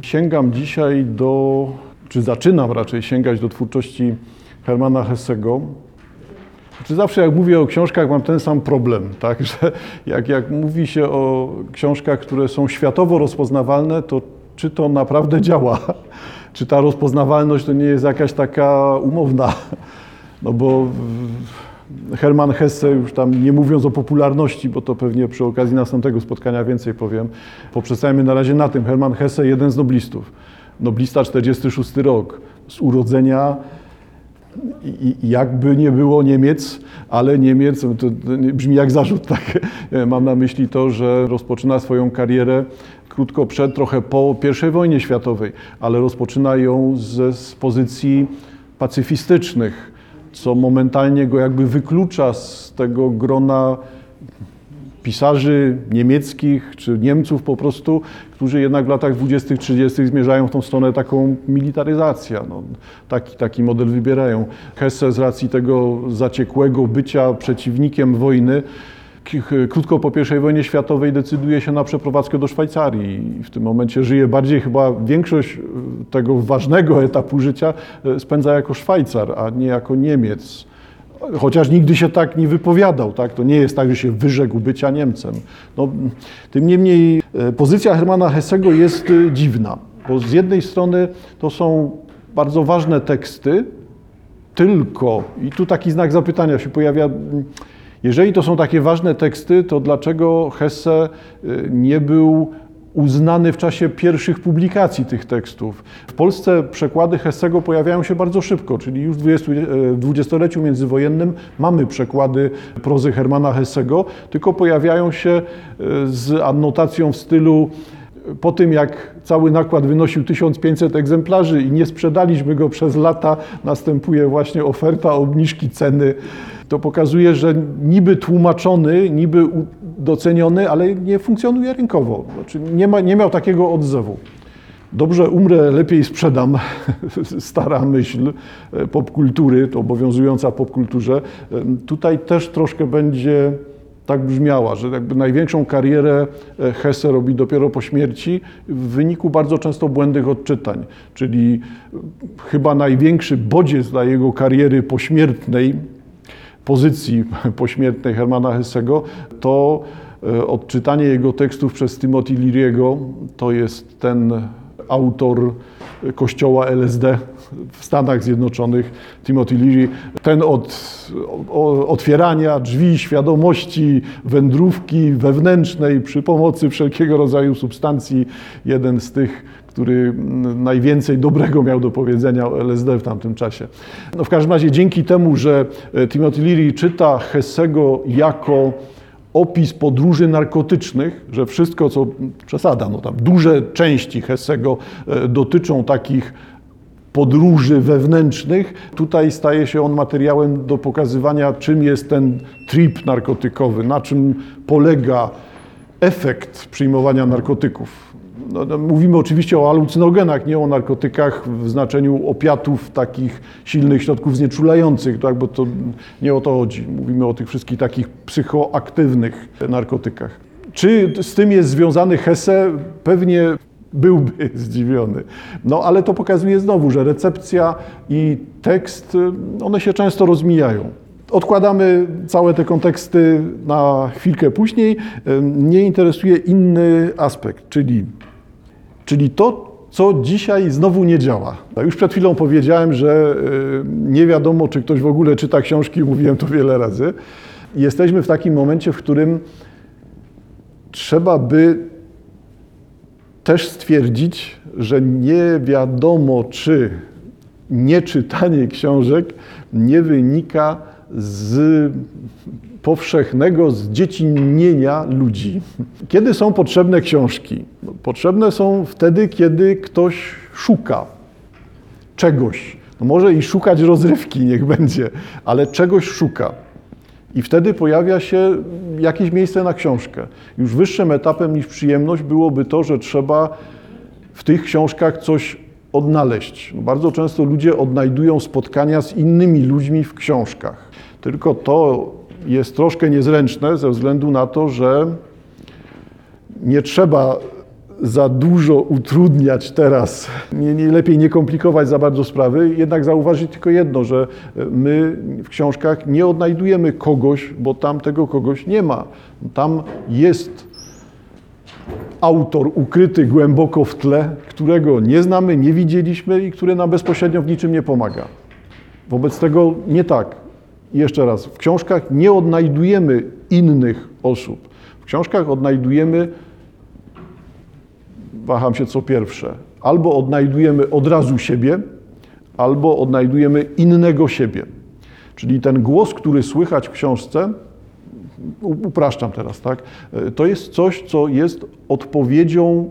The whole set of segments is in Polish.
Sięgam dzisiaj do, czy zaczynam raczej sięgać do twórczości Hermanna Hessego. Znaczy zawsze jak mówię o książkach, mam ten sam problem, tak? Że jak mówi się o książkach, które są światowo rozpoznawalne, to czy to naprawdę działa? Czy ta rozpoznawalność to nie jest jakaś taka umowna? No bo Hermann Hesse, już tam nie mówiąc o popularności, bo to pewnie przy okazji następnego spotkania więcej powiem, poprzestajemy na razie na tym. Hermann Hesse, jeden z noblistów. Noblista, 46 rok, z urodzenia, jakby nie było Niemiec, ale Niemiec, to brzmi jak zarzut, tak? Mam na myśli to, że rozpoczyna swoją karierę krótko przed, trochę po I wojnie światowej, ale rozpoczyna ją z pozycji pacyfistycznych, co momentalnie go jakby wyklucza z tego grona pisarzy niemieckich czy Niemców po prostu, którzy jednak w latach 20., 30. zmierzają w tą stronę taką militaryzacja. No, taki model wybierają. Hesse z racji tego zaciekłego bycia przeciwnikiem wojny krótko po I wojnie światowej decyduje się na przeprowadzkę do Szwajcarii i w tym momencie żyje bardziej, chyba większość tego ważnego etapu życia spędza jako Szwajcar, a nie jako Niemiec. Chociaż nigdy się tak nie wypowiadał, tak? To nie jest tak, że się wyrzekł bycia Niemcem. No, tym niemniej pozycja Hermanna Hessego jest dziwna, bo z jednej strony to są bardzo ważne teksty, tylko, i tu taki znak zapytania się pojawia, jeżeli to są takie ważne teksty, to dlaczego Hesse nie był uznany w czasie pierwszych publikacji tych tekstów? W Polsce przekłady Hessego pojawiają się bardzo szybko, czyli już w dwudziestoleciu międzywojennym mamy przekłady prozy Hermanna Hessego, tylko pojawiają się z annotacją w stylu: po tym jak cały nakład wynosił 1500 egzemplarzy i nie sprzedaliśmy go przez lata, następuje właśnie oferta obniżki ceny. To pokazuje, że niby tłumaczony, niby doceniony, ale nie funkcjonuje rynkowo. Znaczy nie miał takiego odzewu. Dobrze umrę, lepiej sprzedam. Stara myśl popkultury, to obowiązująca popkulturze. Tutaj też troszkę będzie tak brzmiała, że jakby największą karierę Hesse robi dopiero po śmierci w wyniku bardzo często błędnych odczytań, czyli chyba największy bodziec dla jego kariery pośmiertnej, pozycji pośmiertnej Hermanna Hessego, to odczytanie jego tekstów przez Timothy Leary'ego, to jest ten autor kościoła LSD w Stanach Zjednoczonych, Timothy Leary, ten od otwierania drzwi świadomości, wędrówki wewnętrznej przy pomocy wszelkiego rodzaju substancji, jeden z tych, który najwięcej dobrego miał do powiedzenia o LSD w tamtym czasie. No w każdym razie dzięki temu, że Timothy Leary czyta Hessego jako opis podróży narkotycznych, że wszystko, co przesada, no tam duże części Hessego dotyczą takich podróży wewnętrznych, tutaj staje się on materiałem do pokazywania, czym jest ten trip narkotykowy, na czym polega efekt przyjmowania narkotyków. No, mówimy oczywiście o alucynogenach, nie o narkotykach w znaczeniu opiatów, takich silnych środków znieczulających, tak? Bo to nie o to chodzi. Mówimy o tych wszystkich takich psychoaktywnych narkotykach. Czy z tym jest związany Hesse? Pewnie byłby zdziwiony. No ale to pokazuje znowu, że recepcja i tekst, one się często rozmijają. Odkładamy całe te konteksty na chwilkę później. Mnie interesuje inny aspekt, czyli to, co dzisiaj znowu nie działa. Już przed chwilą powiedziałem, że nie wiadomo, czy ktoś w ogóle czyta książki, mówiłem to wiele razy. Jesteśmy w takim momencie, w którym trzeba by też stwierdzić, że nie wiadomo, czy nieczytanie książek nie wynika z powszechnego zdziecinnienia ludzi. Kiedy są potrzebne książki? No, potrzebne są wtedy, kiedy ktoś szuka czegoś. No, może i szukać rozrywki, niech będzie, ale czegoś szuka. I wtedy pojawia się jakieś miejsce na książkę. Już wyższym etapem niż przyjemność byłoby to, że trzeba w tych książkach coś odnaleźć. Bardzo często ludzie odnajdują spotkania z innymi ludźmi w książkach. Tylko to jest troszkę niezręczne ze względu na to, że nie trzeba za dużo utrudniać teraz, lepiej nie komplikować za bardzo sprawy, jednak zauważyć tylko jedno, że my w książkach nie odnajdujemy kogoś, bo tam tego kogoś nie ma. Tam jest autor ukryty głęboko w tle, którego nie znamy, nie widzieliśmy i który nam bezpośrednio w niczym nie pomaga. Wobec tego nie tak. Jeszcze raz, w książkach nie odnajdujemy innych osób. W książkach odnajdujemy, waham się co pierwsze, albo odnajdujemy od razu siebie, albo odnajdujemy innego siebie. Czyli ten głos, który słychać w książce, upraszczam teraz, tak, to jest coś, co jest odpowiedzią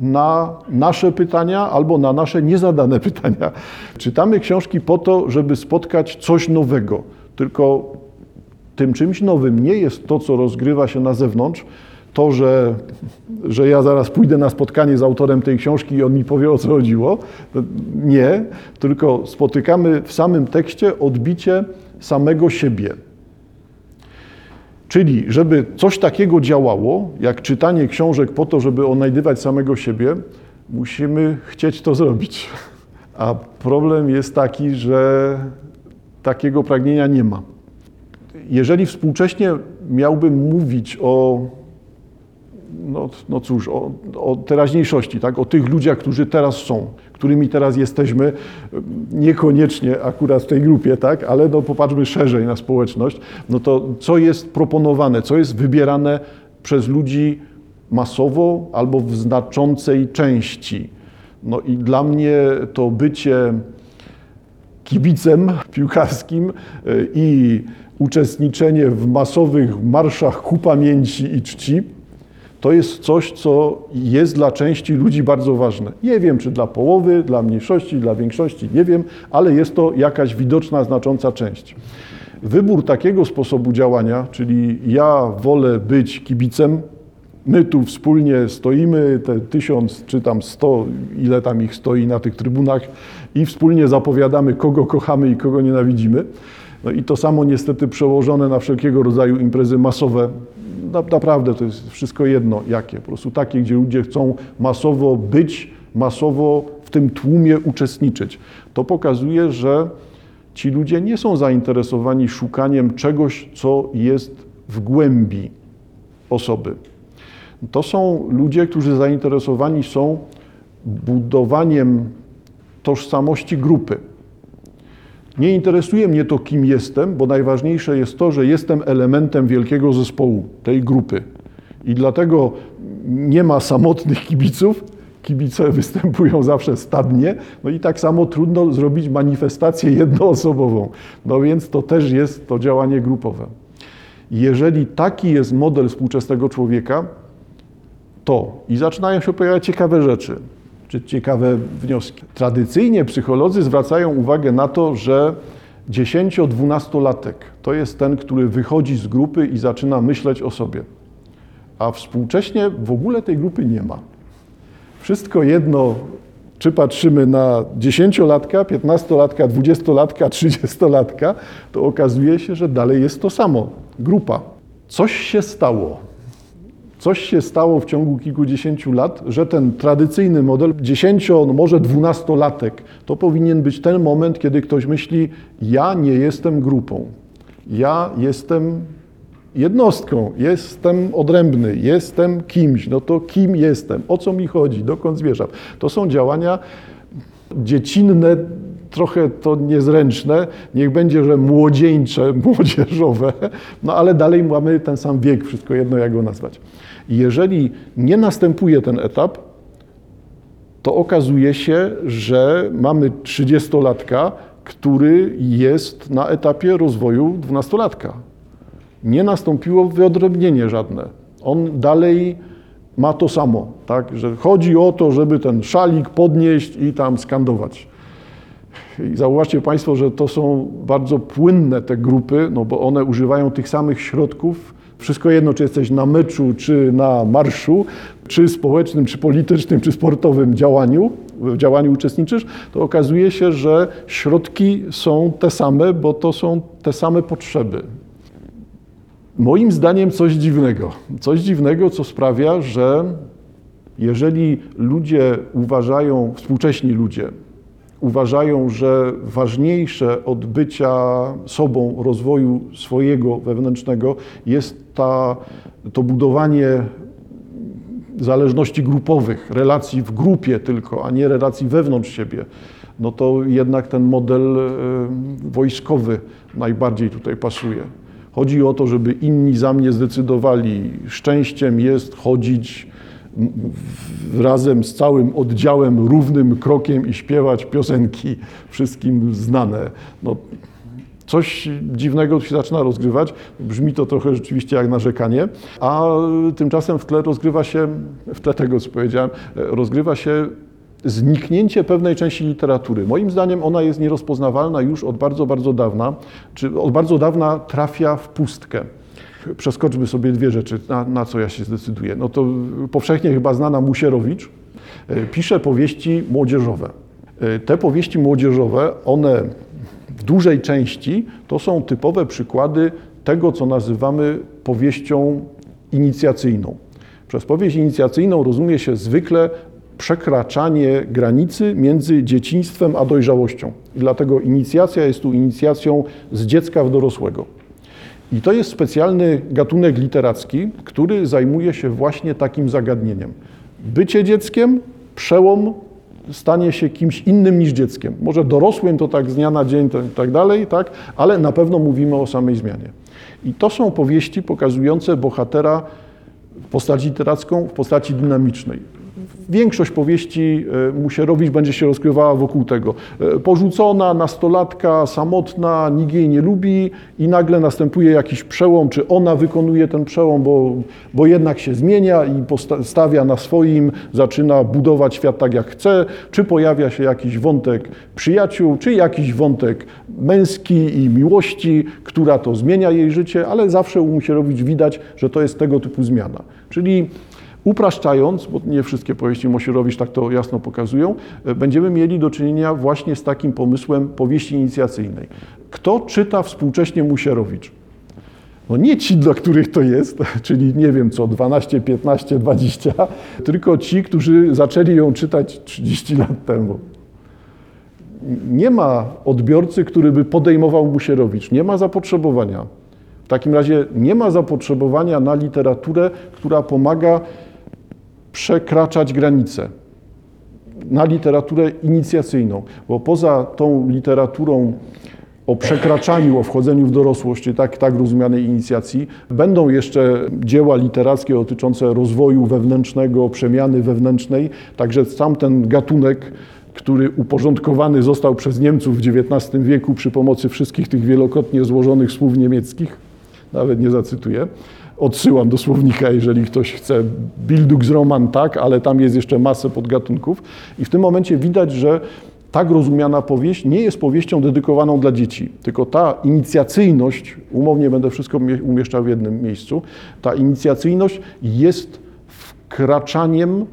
na nasze pytania albo na nasze niezadane pytania. Czytamy książki po to, żeby spotkać coś nowego, tylko tym czymś nowym nie jest to, co rozgrywa się na zewnątrz, to, że ja zaraz pójdę na spotkanie z autorem tej książki i on mi powie, o co chodziło. Nie, tylko spotykamy w samym tekście odbicie samego siebie. Czyli, żeby coś takiego działało, jak czytanie książek po to, żeby odnajdywać samego siebie, musimy chcieć to zrobić. A problem jest taki, że takiego pragnienia nie ma. Jeżeli współcześnie miałbym mówić o, o teraźniejszości, tak? O tych ludziach, którzy teraz są, którymi teraz jesteśmy, niekoniecznie akurat w tej grupie, tak? Ale popatrzmy szerzej na społeczność, to co jest proponowane, co jest wybierane przez ludzi masowo albo w znaczącej części. I dla mnie to bycie kibicem piłkarskim i uczestniczenie w masowych marszach ku pamięci i czci, to jest coś, co jest dla części ludzi bardzo ważne. Nie wiem, czy dla połowy, dla mniejszości, dla większości, nie wiem, ale jest to jakaś widoczna, znacząca część. Wybór takiego sposobu działania, czyli ja wolę być kibicem, my tu wspólnie stoimy, te 1000 czy tam 100, ile tam ich stoi na tych trybunach i wspólnie zapowiadamy, kogo kochamy i kogo nienawidzimy. I to samo niestety przełożone na wszelkiego rodzaju imprezy masowe. Naprawdę to jest wszystko jedno, jakie. Po prostu takie, gdzie ludzie chcą masowo być, masowo w tym tłumie uczestniczyć. To pokazuje, że ci ludzie nie są zainteresowani szukaniem czegoś, co jest w głębi osoby. To są ludzie, którzy zainteresowani są budowaniem tożsamości grupy. Nie interesuje mnie to, kim jestem, bo najważniejsze jest to, że jestem elementem wielkiego zespołu, tej grupy. I dlatego nie ma samotnych kibiców. Kibice występują zawsze stadnie. I tak samo trudno zrobić manifestację jednoosobową. Więc to też jest to działanie grupowe. Jeżeli taki jest model współczesnego człowieka, to i zaczynają się pojawiać ciekawe rzeczy. Czy ciekawe wnioski. Tradycyjnie psycholodzy zwracają uwagę na to, że 10-12-latek to jest ten, który wychodzi z grupy i zaczyna myśleć o sobie. A współcześnie w ogóle tej grupy nie ma. Wszystko jedno, czy patrzymy na 10-latka, 15-latka, 20-latka, 30-latka, to okazuje się, że dalej jest to samo. Grupa. Coś się stało. Coś się stało w ciągu kilkudziesięciu lat, że ten tradycyjny model 10-, może 12-latek, to powinien być ten moment, kiedy ktoś myśli, ja nie jestem grupą, ja jestem jednostką, jestem odrębny, jestem kimś, to kim jestem, o co mi chodzi, dokąd zmierzam. To są działania dziecinne, trochę to niezręczne, niech będzie, że młodzieńcze, młodzieżowe, ale dalej mamy ten sam wiek, wszystko jedno jak go nazwać. Jeżeli nie następuje ten etap, to okazuje się, że mamy 30-latka, który jest na etapie rozwoju 12-latka. Nie nastąpiło wyodrębnienie żadne. On dalej ma to samo, tak? Że chodzi o to, żeby ten szalik podnieść i tam skandować. I zauważcie Państwo, że to są bardzo płynne te grupy, bo one używają tych samych środków. Wszystko jedno, czy jesteś na meczu, czy na marszu, czy społecznym, czy politycznym, czy sportowym działaniu, w działaniu uczestniczysz, to okazuje się, że środki są te same, bo to są te same potrzeby. Moim zdaniem coś dziwnego, co sprawia, że Jeżeli ludzie uważają, współcześni ludzie uważają, że ważniejsze od bycia sobą, rozwoju swojego wewnętrznego jest to budowanie zależności grupowych, relacji w grupie tylko, a nie relacji wewnątrz siebie, no to jednak ten model wojskowy najbardziej tutaj pasuje. Chodzi o to, żeby inni za mnie zdecydowali. Szczęściem jest chodzić razem z całym oddziałem równym krokiem i śpiewać piosenki wszystkim znane. No, coś dziwnego się zaczyna rozgrywać. Brzmi to trochę rzeczywiście jak narzekanie, a tymczasem w tle rozgrywa się, w tle tego co powiedziałem, rozgrywa się zniknięcie pewnej części literatury. Moim zdaniem ona jest nierozpoznawalna już od bardzo, bardzo dawna, czy od bardzo dawna trafia w pustkę. Przeskoczmy sobie dwie rzeczy, na co ja się zdecyduję. No to powszechnie chyba znana Musierowicz pisze powieści młodzieżowe. Te powieści młodzieżowe, one w dużej części to są typowe przykłady tego, co nazywamy powieścią inicjacyjną. Przez powieść inicjacyjną rozumie się zwykle przekraczanie granicy między dzieciństwem a dojrzałością. I dlatego inicjacja jest tu inicjacją z dziecka w dorosłego. I to jest specjalny gatunek literacki, który zajmuje się właśnie takim zagadnieniem. Bycie dzieckiem, przełom, stanie się kimś innym niż dzieckiem. Może dorosłym to tak z dnia na dzień i tak dalej, tak? Ale na pewno mówimy o samej zmianie. I to są powieści pokazujące bohatera w postaci literacką, w postaci dynamicznej. Większość powieści Musierowicz będzie się rozkrywała wokół tego. Porzucona, nastolatka, samotna, nikt jej nie lubi i nagle następuje jakiś przełom, czy ona wykonuje ten przełom, bo jednak się zmienia i stawia na swoim, zaczyna budować świat tak jak chce, czy pojawia się jakiś wątek przyjaciół, czy jakiś wątek męski i miłości, która to zmienia jej życie, ale zawsze u Musierowicz widać, że to jest tego typu zmiana. Czyli upraszczając, bo nie wszystkie powieści Musierowicz tak to jasno pokazują, będziemy mieli do czynienia właśnie z takim pomysłem powieści inicjacyjnej. Kto czyta współcześnie Musierowicz? No nie ci, dla których to jest, czyli nie wiem co, 12, 15, 20, tylko ci, którzy zaczęli ją czytać 30 lat temu. Nie ma odbiorcy, który by podejmował Musierowicz, nie ma zapotrzebowania. W takim razie nie ma zapotrzebowania na literaturę, która pomaga przekraczać granice, na literaturę inicjacyjną, bo poza tą literaturą o przekraczaniu, o wchodzeniu w dorosłość, czyli tak rozumianej inicjacji, będą jeszcze dzieła literackie dotyczące rozwoju wewnętrznego, przemiany wewnętrznej, także sam ten gatunek, który uporządkowany został przez Niemców w XIX wieku przy pomocy wszystkich tych wielokrotnie złożonych słów niemieckich, nawet nie zacytuję, odsyłam do słownika, jeżeli ktoś chce. Bildungsroman, tak, ale tam jest jeszcze masę podgatunków. I w tym momencie widać, że tak rozumiana powieść nie jest powieścią dedykowaną dla dzieci, tylko ta inicjacyjność, umownie będę wszystko umieszczał w jednym miejscu, ta inicjacyjność jest wkraczaniem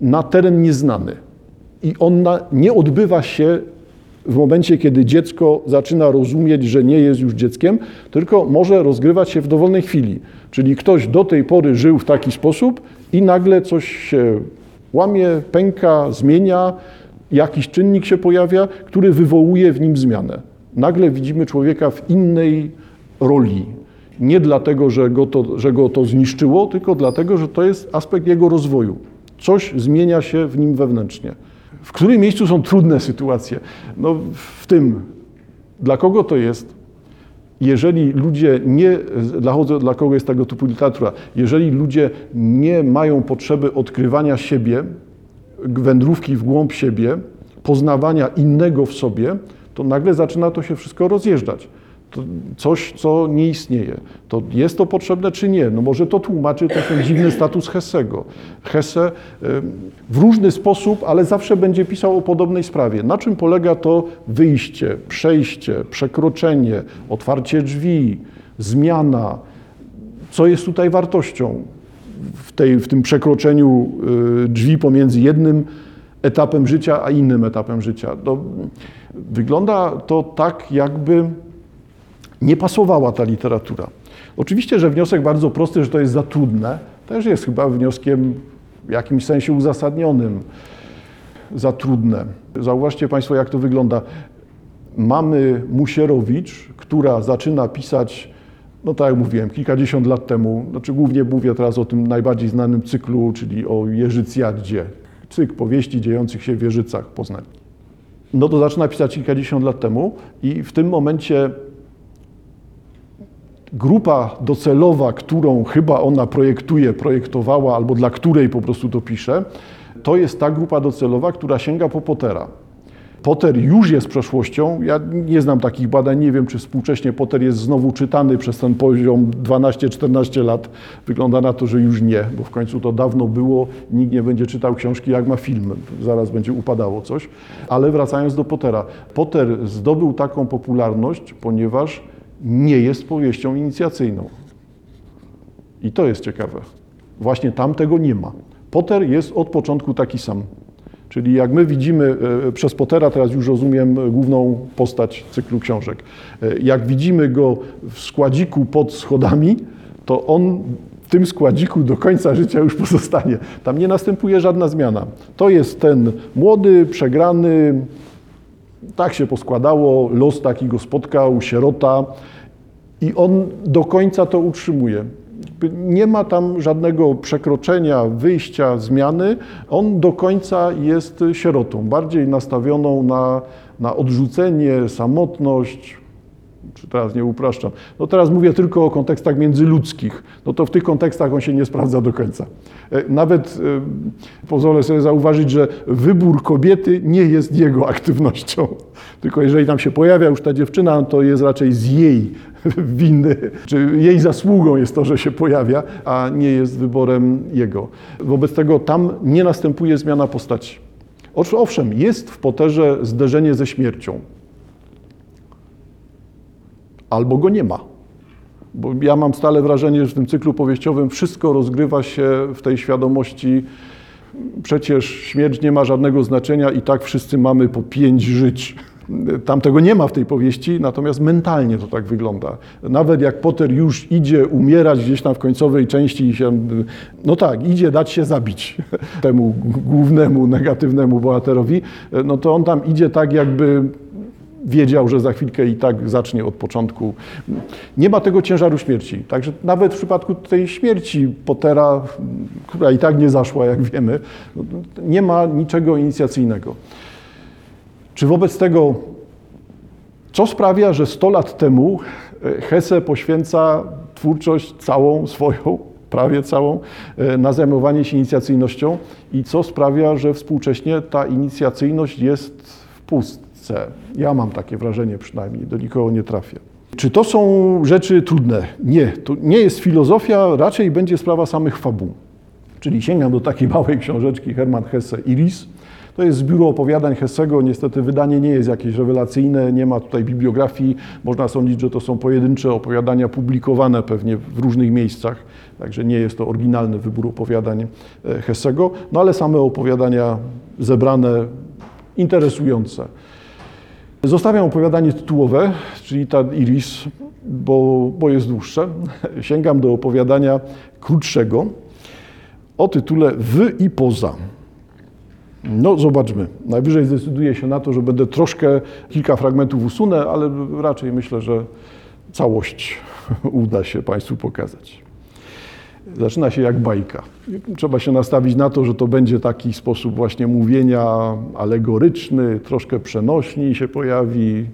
na teren nieznany. I ona nie odbywa się w momencie, kiedy dziecko zaczyna rozumieć, że nie jest już dzieckiem, tylko może rozgrywać się w dowolnej chwili. Czyli ktoś do tej pory żył w taki sposób i nagle coś się łamie, pęka, zmienia, jakiś czynnik się pojawia, który wywołuje w nim zmianę. Nagle widzimy człowieka w innej roli. Nie dlatego, że go to zniszczyło, tylko dlatego, że to jest aspekt jego rozwoju. Coś zmienia się w nim wewnętrznie. W którym miejscu są trudne sytuacje? No w tym, dla kogo to jest, jeżeli ludzie nie, dla kogo jest tego typu literatura, jeżeli ludzie nie mają potrzeby odkrywania siebie, wędrówki w głąb siebie, poznawania innego w sobie, to nagle zaczyna to się wszystko rozjeżdżać. To coś, co nie istnieje. To jest to potrzebne, czy nie? No może to tłumaczy to ten dziwny status Hessego. Hesse w różny sposób, ale zawsze będzie pisał o podobnej sprawie. Na czym polega to wyjście, przejście, przekroczenie, otwarcie drzwi, zmiana? Co jest tutaj wartością w tym przekroczeniu drzwi pomiędzy jednym etapem życia a innym etapem życia? No, wygląda to tak, jakby nie pasowała ta literatura. Oczywiście, że wniosek bardzo prosty, że to jest za trudne, też jest chyba wnioskiem w jakimś sensie uzasadnionym za trudne. Zauważcie Państwo, jak to wygląda. Mamy Musierowicz, która zaczyna pisać, no tak jak mówiłem, kilkadziesiąt lat temu, znaczy głównie mówię teraz o tym najbardziej znanym cyklu, czyli o Jeżycjardzie. Cykl powieści dziejących się w Jeżycach, Poznań. No to zaczyna pisać kilkadziesiąt lat temu i w tym momencie grupa docelowa, którą chyba ona projektowała albo dla której po prostu to pisze, to jest ta grupa docelowa, która sięga po Pottera. Potter już jest przeszłością, ja nie znam takich badań, nie wiem, czy współcześnie Potter jest znowu czytany przez ten poziom 12-14 lat. Wygląda na to, że już nie, bo w końcu to dawno było, nikt nie będzie czytał książki, jak ma film, zaraz będzie upadało coś. Ale wracając do Pottera. Potter zdobył taką popularność, ponieważ nie jest powieścią inicjacyjną. I to jest ciekawe. Właśnie tam tego nie ma. Potter jest od początku taki sam. Czyli jak my widzimy przez Pottera, teraz już rozumiem główną postać cyklu książek, jak widzimy go w składziku pod schodami, to on w tym składziku do końca życia już pozostanie. Tam nie następuje żadna zmiana. To jest ten młody, przegrany, tak się poskładało, los taki go spotkał, sierota i on do końca to utrzymuje. Nie ma tam żadnego przekroczenia, wyjścia, zmiany. On do końca jest sierotą, bardziej nastawioną na odrzucenie, samotność. Czy teraz nie upraszczam? No teraz mówię tylko o kontekstach międzyludzkich. No to w tych kontekstach on się nie sprawdza do końca. Nawet pozwolę sobie zauważyć, że wybór kobiety nie jest jego aktywnością. Tylko jeżeli tam się pojawia już ta dziewczyna, to jest raczej z jej winy, czy jej zasługą jest to, że się pojawia, a nie jest wyborem jego. Wobec tego tam nie następuje zmiana postaci. Owszem, jest w Potterze zderzenie ze śmiercią. Albo go nie ma. Bo ja mam stale wrażenie, że w tym cyklu powieściowym wszystko rozgrywa się w tej świadomości, przecież śmierć nie ma żadnego znaczenia i tak wszyscy mamy po 5 żyć. Tam tego nie ma w tej powieści, natomiast mentalnie to tak wygląda. Nawet jak Potter już idzie umierać gdzieś tam w końcowej części i się, no tak, idzie dać się zabić temu głównemu, negatywnemu bohaterowi, no to on tam idzie tak jakby wiedział, że za chwilkę i tak zacznie od początku. Nie ma tego ciężaru śmierci. Także nawet w przypadku tej śmierci Pottera, która i tak nie zaszła, jak wiemy, nie ma niczego inicjacyjnego. Czy wobec tego, co sprawia, że 100 lat temu Hesse poświęca twórczość całą swoją, prawie całą, na zajmowanie się inicjacyjnością i co sprawia, że współcześnie ta inicjacyjność jest w pustce? Ja mam takie wrażenie przynajmniej, do nikogo nie trafię. Czy to są rzeczy trudne? Nie, to nie jest filozofia, raczej będzie sprawa samych fabuł. Czyli sięgam do takiej małej książeczki Hermann Hesse, Iris. To jest zbiór opowiadań Hessego, niestety wydanie nie jest jakieś rewelacyjne, nie ma tutaj bibliografii, można sądzić, że to są pojedyncze opowiadania publikowane pewnie w różnych miejscach, także nie jest to oryginalny wybór opowiadań Hessego, no ale same opowiadania zebrane, interesujące. Zostawiam opowiadanie tytułowe, czyli ta Iris, bo jest dłuższe. Sięgam do opowiadania krótszego o tytule W i poza. No zobaczmy. Najwyżej zdecyduję się na to, że będę troszkę, kilka fragmentów usunę, ale raczej myślę, że całość uda się Państwu pokazać. Zaczyna się jak bajka. Trzeba się nastawić na to, że to będzie taki sposób właśnie mówienia alegoryczny, troszkę przenośni się pojawi,